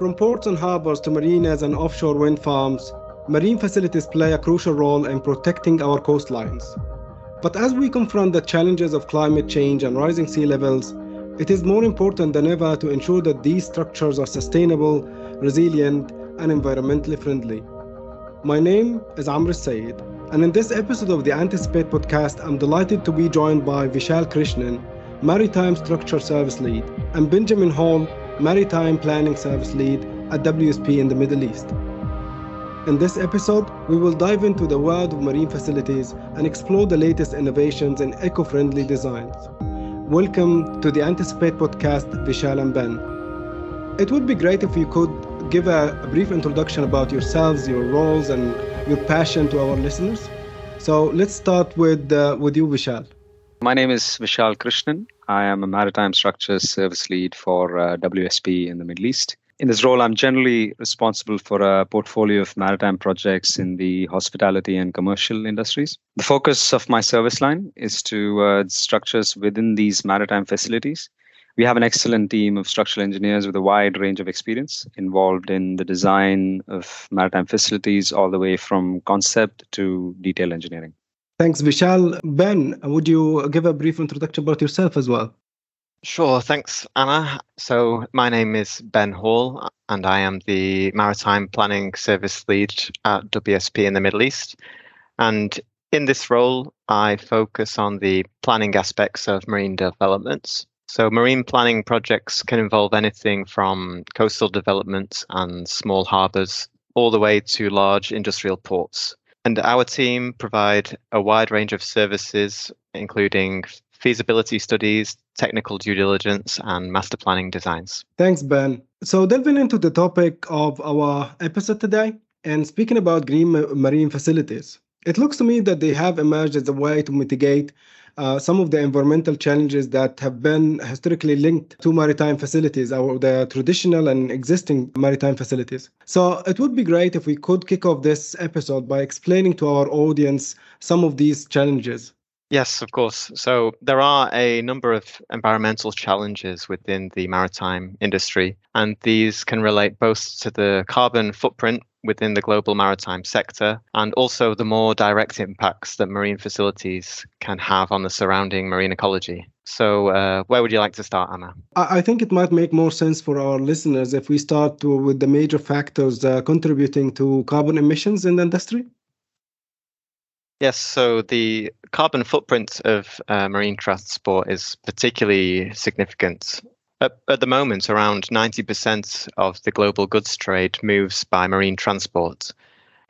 From ports and harbors to marinas and offshore wind farms, marine facilities play a crucial role in protecting our coastlines. But as we confront the challenges of climate change and rising sea levels, it is more important than ever to ensure that these structures are sustainable, resilient, and environmentally friendly. My name is Amr Sayed, and in this episode of the Anticipate Podcast, I'm delighted to be joined by Vishal Krishnan, Maritime Structure Service Lead, and Benjamin Hall, Maritime Planning Service Lead at WSP in the Middle East. In this episode, we will dive into the world of marine facilities and explore the latest innovations in eco-friendly designs. Welcome to the Anticipate Podcast, Vishal and Ben. It would be great if you could give a brief introduction about yourselves, your roles, and your passion to our listeners. So let's start with you, Vishal. My name is Vishal Krishnan. I am a Maritime Structures Service Lead for WSP in the Middle East. In this role, I'm generally responsible for a portfolio of maritime projects in the hospitality and commercial industries. The focus of my service line is to structures within these maritime facilities. We have an excellent team of structural engineers with a wide range of experience involved in the design of maritime facilities, all the way from concept to detail engineering. Thanks, Vishal. Ben, would you give a brief introduction about yourself as well? Sure. Thanks, Anna. So my name is Ben Hall, and I am the Maritime Planning Service Lead at WSP in the Middle East. And in this role, I focus on the planning aspects of marine developments. So marine planning projects can involve anything from coastal developments and small harbours all the way to large industrial ports. And our team provide a wide range of services, including feasibility studies, technical due diligence, and master planning designs. Thanks, Ben. So delving into the topic of our episode today and speaking about green marine facilities, it looks to me that they have emerged as a way to mitigate some of the environmental challenges that have been historically linked to maritime facilities or the traditional and existing maritime facilities. So it would be great if we could kick off this episode by explaining to our audience some of these challenges. Yes, of course. So there are a number of environmental challenges within the maritime industry, and these can relate both to the carbon footprint within the global maritime sector and also the more direct impacts that marine facilities can have on the surrounding marine ecology. So where would you like to start, Anna? I think it might make more sense for our listeners if we start with the major factors contributing to carbon emissions in the industry. Yes, so the carbon footprint of marine transport is particularly significant. At the moment, around 90% of the global goods trade moves by marine transport,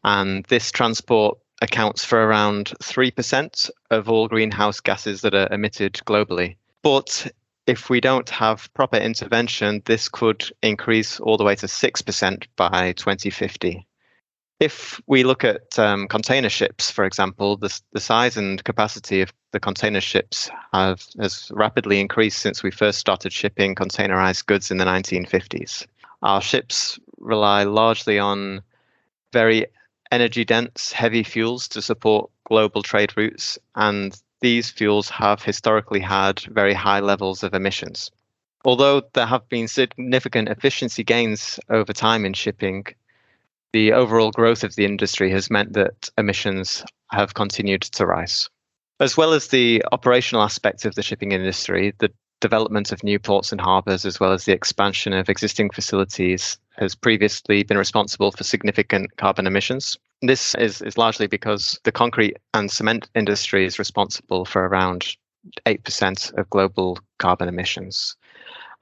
and this transport accounts for around 3% of all greenhouse gases that are emitted globally. But if we don't have proper intervention, this could increase all the way to 6% by 2050. If we look at container ships, for example, the size and capacity of the container ships has rapidly increased since we first started shipping containerized goods in the 1950s. Our ships rely largely on very energy-dense, heavy fuels to support global trade routes, and these fuels have historically had very high levels of emissions. Although there have been significant efficiency gains over time in shipping, the overall growth of the industry has meant that emissions have continued to rise. As well as the operational aspect of the shipping industry, the development of new ports and harbours, as well as the expansion of existing facilities, has previously been responsible for significant carbon emissions. This is largely because the concrete and cement industry is responsible for around 8% of global carbon emissions.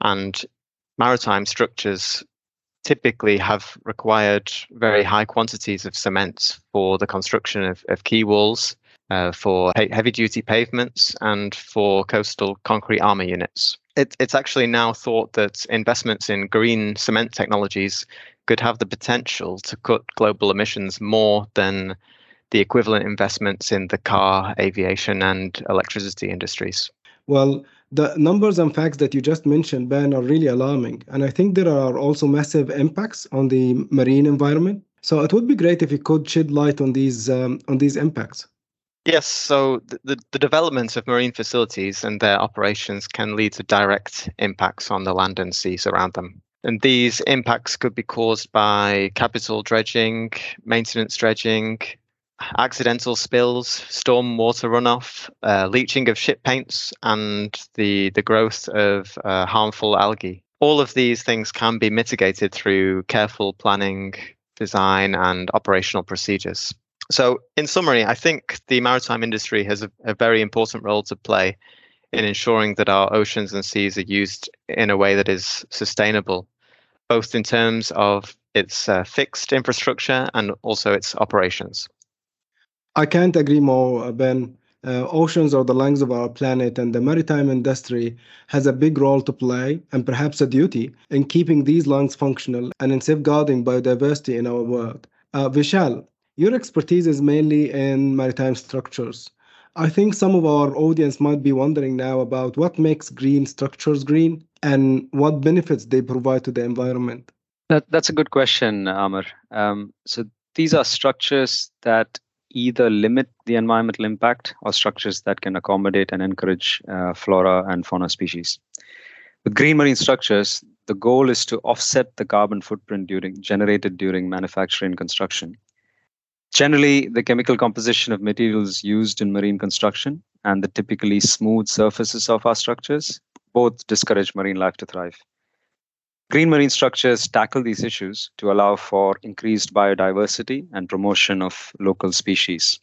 And maritime structures typically have required very high quantities of cement for the construction of quay walls, for heavy-duty pavements, and for coastal concrete armour units. It's actually now thought that investments in green cement technologies could have the potential to cut global emissions more than the equivalent investments in the car, aviation, and electricity industries. Well, the numbers and facts that you just mentioned, Ben, are really alarming. And I think there are also massive impacts on the marine environment. So it would be great if you could shed light on these impacts. Yes, so the development of marine facilities and their operations can lead to direct impacts on the land and seas around them. And these impacts could be caused by capital dredging, maintenance dredging, accidental spills, storm water runoff, leaching of ship paints, and the growth of harmful algae. All of these things can be mitigated through careful planning, design, and operational procedures. So in summary, I think the maritime industry has a very important role to play in ensuring that our oceans and seas are used in a way that is sustainable, both in terms of its fixed infrastructure and also its operations. I can't agree more, Ben. Oceans are the lungs of our planet, and the maritime industry has a big role to play, and perhaps a duty, in keeping these lungs functional and in safeguarding biodiversity in our world. Vishal, your expertise is mainly in maritime structures. I think some of our audience might be wondering now about what makes green structures green and what benefits they provide to the environment. That's a good question, Amr. So these are structures that either limit the environmental impact or structures that can accommodate and encourage flora and fauna species. With green marine structures, the goal is to offset the carbon footprint generated during manufacturing and construction. Generally, the chemical composition of materials used in marine construction and the typically smooth surfaces of our structures both discourage marine life to thrive. Green marine structures tackle these issues to allow for increased biodiversity and promotion of local species.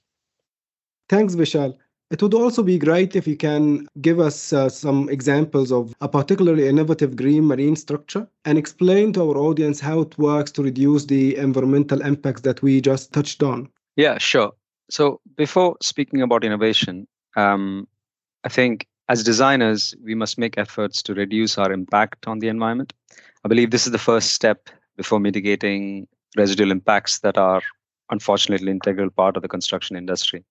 Thanks, Vishal. It would also be great if you can give us some examples of a particularly innovative green marine structure and explain to our audience how it works to reduce the environmental impacts that we just touched on. Yeah, sure. So before speaking about innovation, I think as designers, we must make efforts to reduce our impact on the environment. I believe this is the first step before mitigating residual impacts that are unfortunately an integral part of the construction industry.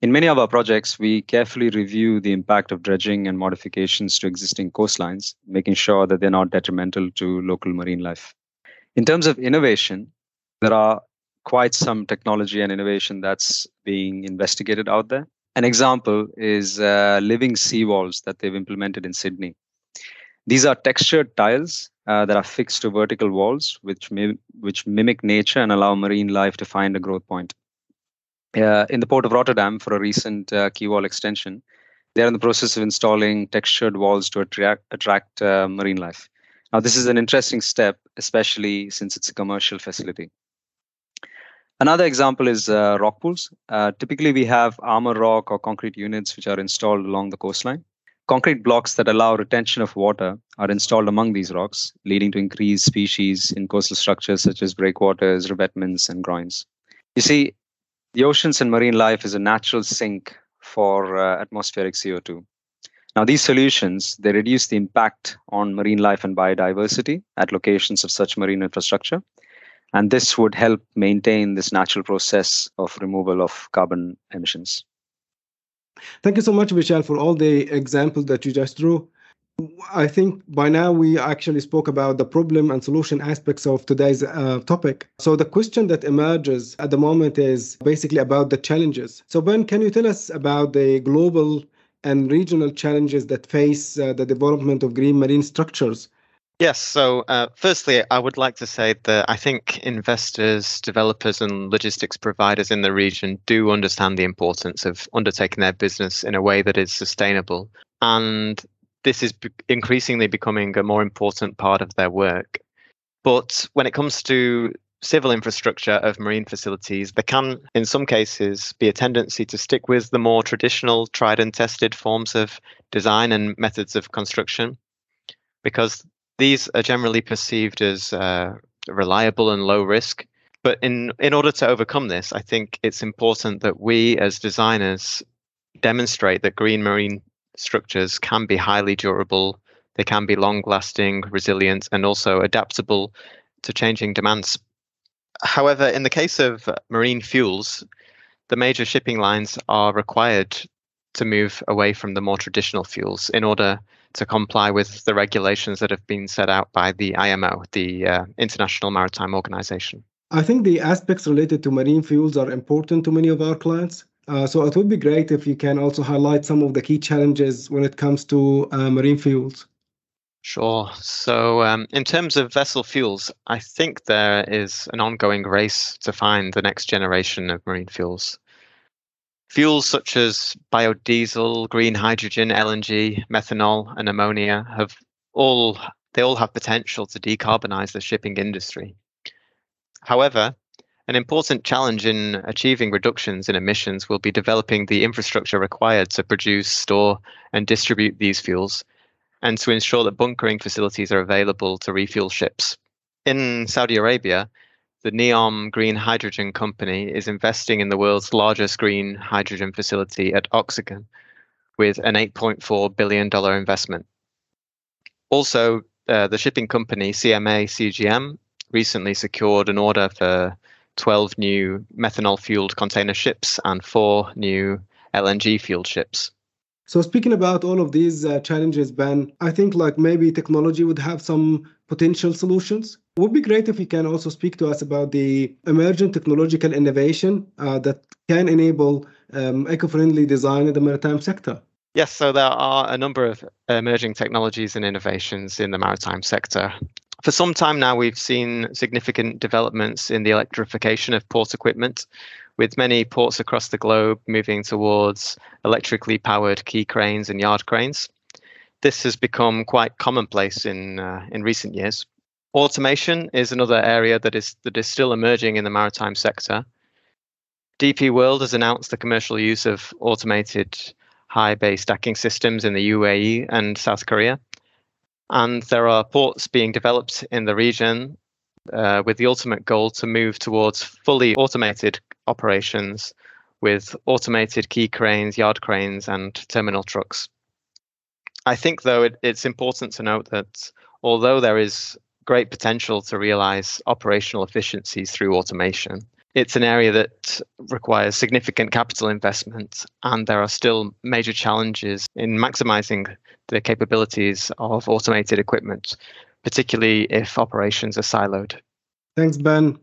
In many of our projects, we carefully review the impact of dredging and modifications to existing coastlines, making sure that they're not detrimental to local marine life. In terms of innovation, there are quite some technology and innovation that's being investigated out there. An example is living seawalls that they've implemented in Sydney. These are textured tiles that are fixed to vertical walls, which mimic nature and allow marine life to find a growth point. In the Port of Rotterdam, for a recent quay wall extension, they're in the process of installing textured walls to attract marine life. Now, this is an interesting step, especially since it's a commercial facility. Another example is rock pools. Typically, we have armor rock or concrete units which are installed along the coastline. Concrete blocks that allow retention of water are installed among these rocks, leading to increased species in coastal structures such as breakwaters, revetments, and groins. You see, the oceans and marine life is a natural sink for atmospheric CO2. Now, these solutions, they reduce the impact on marine life and biodiversity at locations of such marine infrastructure. And this would help maintain this natural process of removal of carbon emissions. Thank you so much, Vishal, for all the examples that you just drew. I think by now we actually spoke about the problem and solution aspects of today's topic. So the question that emerges at the moment is basically about the challenges. So Ben, can you tell us about the global and regional challenges that face the development of green marine structures? Yes. So firstly, I would like to say that I think investors, developers and logistics providers in the region do understand the importance of undertaking their business in a way that is sustainable. And this is increasingly becoming a more important part of their work. But when it comes to civil infrastructure of marine facilities, there can, in some cases, be a tendency to stick with the more traditional, tried and tested forms of design and methods of construction, because these are generally perceived as reliable and low risk. But in order to overcome this, I think it's important that we as designers demonstrate that green marine structures can be highly durable, they can be long lasting, resilient, and also adaptable to changing demands. However, in the case of marine fuels, the major shipping lines are required to move away from the more traditional fuels in order to comply with the regulations that have been set out by the IMO, the International Maritime Organization. I think the aspects related to marine fuels are important to many of our clients. So it would be great if you can also highlight some of the key challenges when it comes to marine fuels. Sure. So in terms of vessel fuels, I think there is an ongoing race to find the next generation of marine fuels. Fuels such as biodiesel, green hydrogen, LNG, methanol, and ammonia all have potential to decarbonize the shipping industry. However, an important challenge in achieving reductions in emissions will be developing the infrastructure required to produce, store, and distribute these fuels, and to ensure that bunkering facilities are available to refuel ships. In Saudi Arabia, the NEOM Green Hydrogen Company is investing in the world's largest green hydrogen facility at Oxagon with an $8.4 billion investment. Also, the shipping company CMA CGM recently secured an order for 12 new methanol-fueled container ships and 4 new LNG-fueled ships. So speaking about all of these challenges, Ben, I think maybe technology would have some potential solutions. It would be great if you can also speak to us about the emergent technological innovation that can enable eco-friendly design in the maritime sector. Yes, so there are a number of emerging technologies and innovations in the maritime sector. For some time now, we've seen significant developments in the electrification of port equipment, with many ports across the globe moving towards electrically powered quay cranes and yard cranes. This has become quite commonplace in recent years. Automation is another area that is still emerging in the maritime sector. DP World has announced the commercial use of automated high bay stacking systems in the UAE and South Korea. And there are ports being developed in the region with the ultimate goal to move towards fully automated operations with automated quay cranes, yard cranes, and terminal trucks. I think, though, it's important to note that although there is great potential to realize operational efficiencies through automation, it's an area that requires significant capital investment, and there are still major challenges in maximizing the capabilities of automated equipment, particularly if operations are siloed. Thanks, Ben.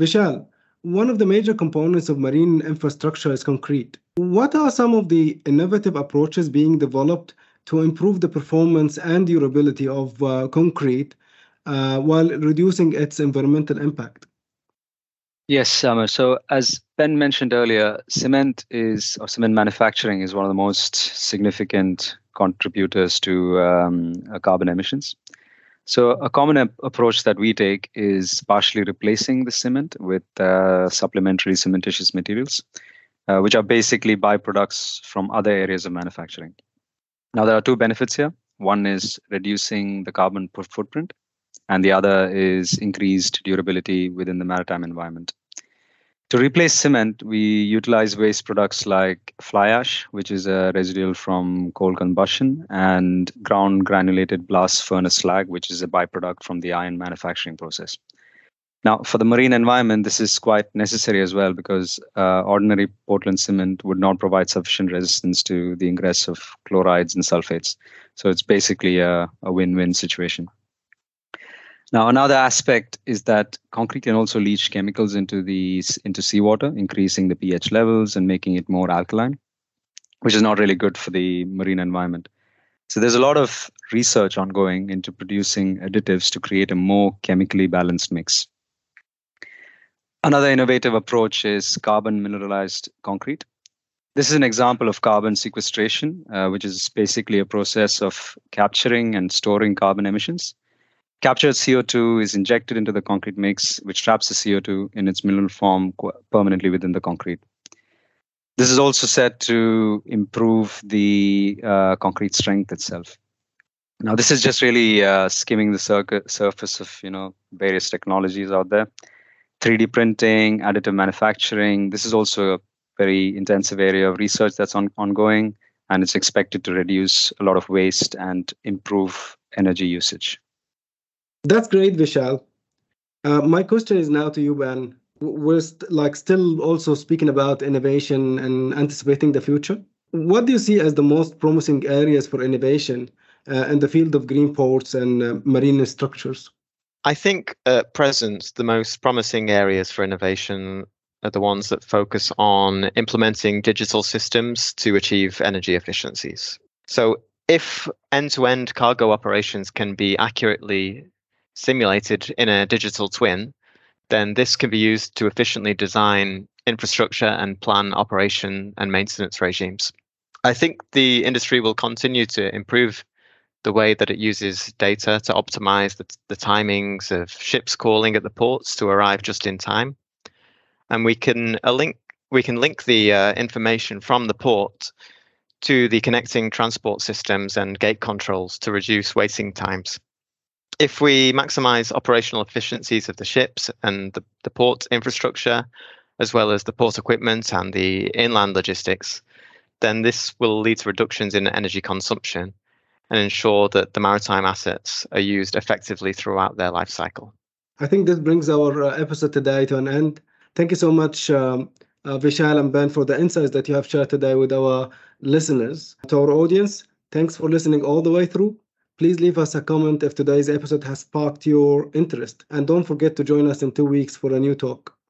Vishal, one of the major components of marine infrastructure is concrete. What are some of the innovative approaches being developed to improve the performance and durability of concrete while reducing its environmental impact? Yes, Summer. So as Ben mentioned earlier, cement manufacturing is one of the most significant contributors to carbon emissions. So a common approach that we take is partially replacing the cement with supplementary cementitious materials, which are basically byproducts from other areas of manufacturing. Now, there are two benefits here. One is reducing the carbon footprint, and the other is increased durability within the maritime environment. To replace cement, we utilize waste products like fly ash, which is a residual from coal combustion, and ground granulated blast furnace slag, which is a byproduct from the iron manufacturing process. Now, for the marine environment, this is quite necessary as well, because ordinary Portland cement would not provide sufficient resistance to the ingress of chlorides and sulfates. So it's basically a win-win situation. Now, another aspect is that concrete can also leach chemicals into seawater, increasing the pH levels and making it more alkaline, which is not really good for the marine environment. So there's a lot of research ongoing into producing additives to create a more chemically balanced mix. Another innovative approach is carbon mineralized concrete. This is an example of carbon sequestration, which is basically a process of capturing and storing carbon emissions. Captured CO2 is injected into the concrete mix, which traps the CO2 in its mineral form permanently within the concrete. This is also said to improve the concrete strength itself. Now, this is just really skimming the surface of various technologies out there. 3D printing, additive manufacturing. This is also a very intensive area of research that's ongoing, and it's expected to reduce a lot of waste and improve energy usage. That's great, Vishal. My question is now to you, Ben. We're still also speaking about innovation and anticipating the future. What do you see as the most promising areas for innovation in the field of green ports and marine structures? I think at present, the most promising areas for innovation are the ones that focus on implementing digital systems to achieve energy efficiencies. So if end-to-end cargo operations can be accurately simulated in a digital twin, then this can be used to efficiently design infrastructure and plan operation and maintenance regimes. I think the industry will continue to improve the way that it uses data to optimize the timings of ships calling at the ports to arrive just in time. And we can link the information from the port to the connecting transport systems and gate controls to reduce waiting times. If we maximize operational efficiencies of the ships and the port infrastructure, as well as the port equipment and the inland logistics, then this will lead to reductions in energy consumption and ensure that the maritime assets are used effectively throughout their life cycle. I think this brings our episode today to an end. Thank you so much, Vishal and Ben, for the insights that you have shared today with our listeners. To our audience, thanks for listening all the way through. Please leave us a comment if today's episode has sparked your interest. And don't forget to join us in 2 weeks for a new talk.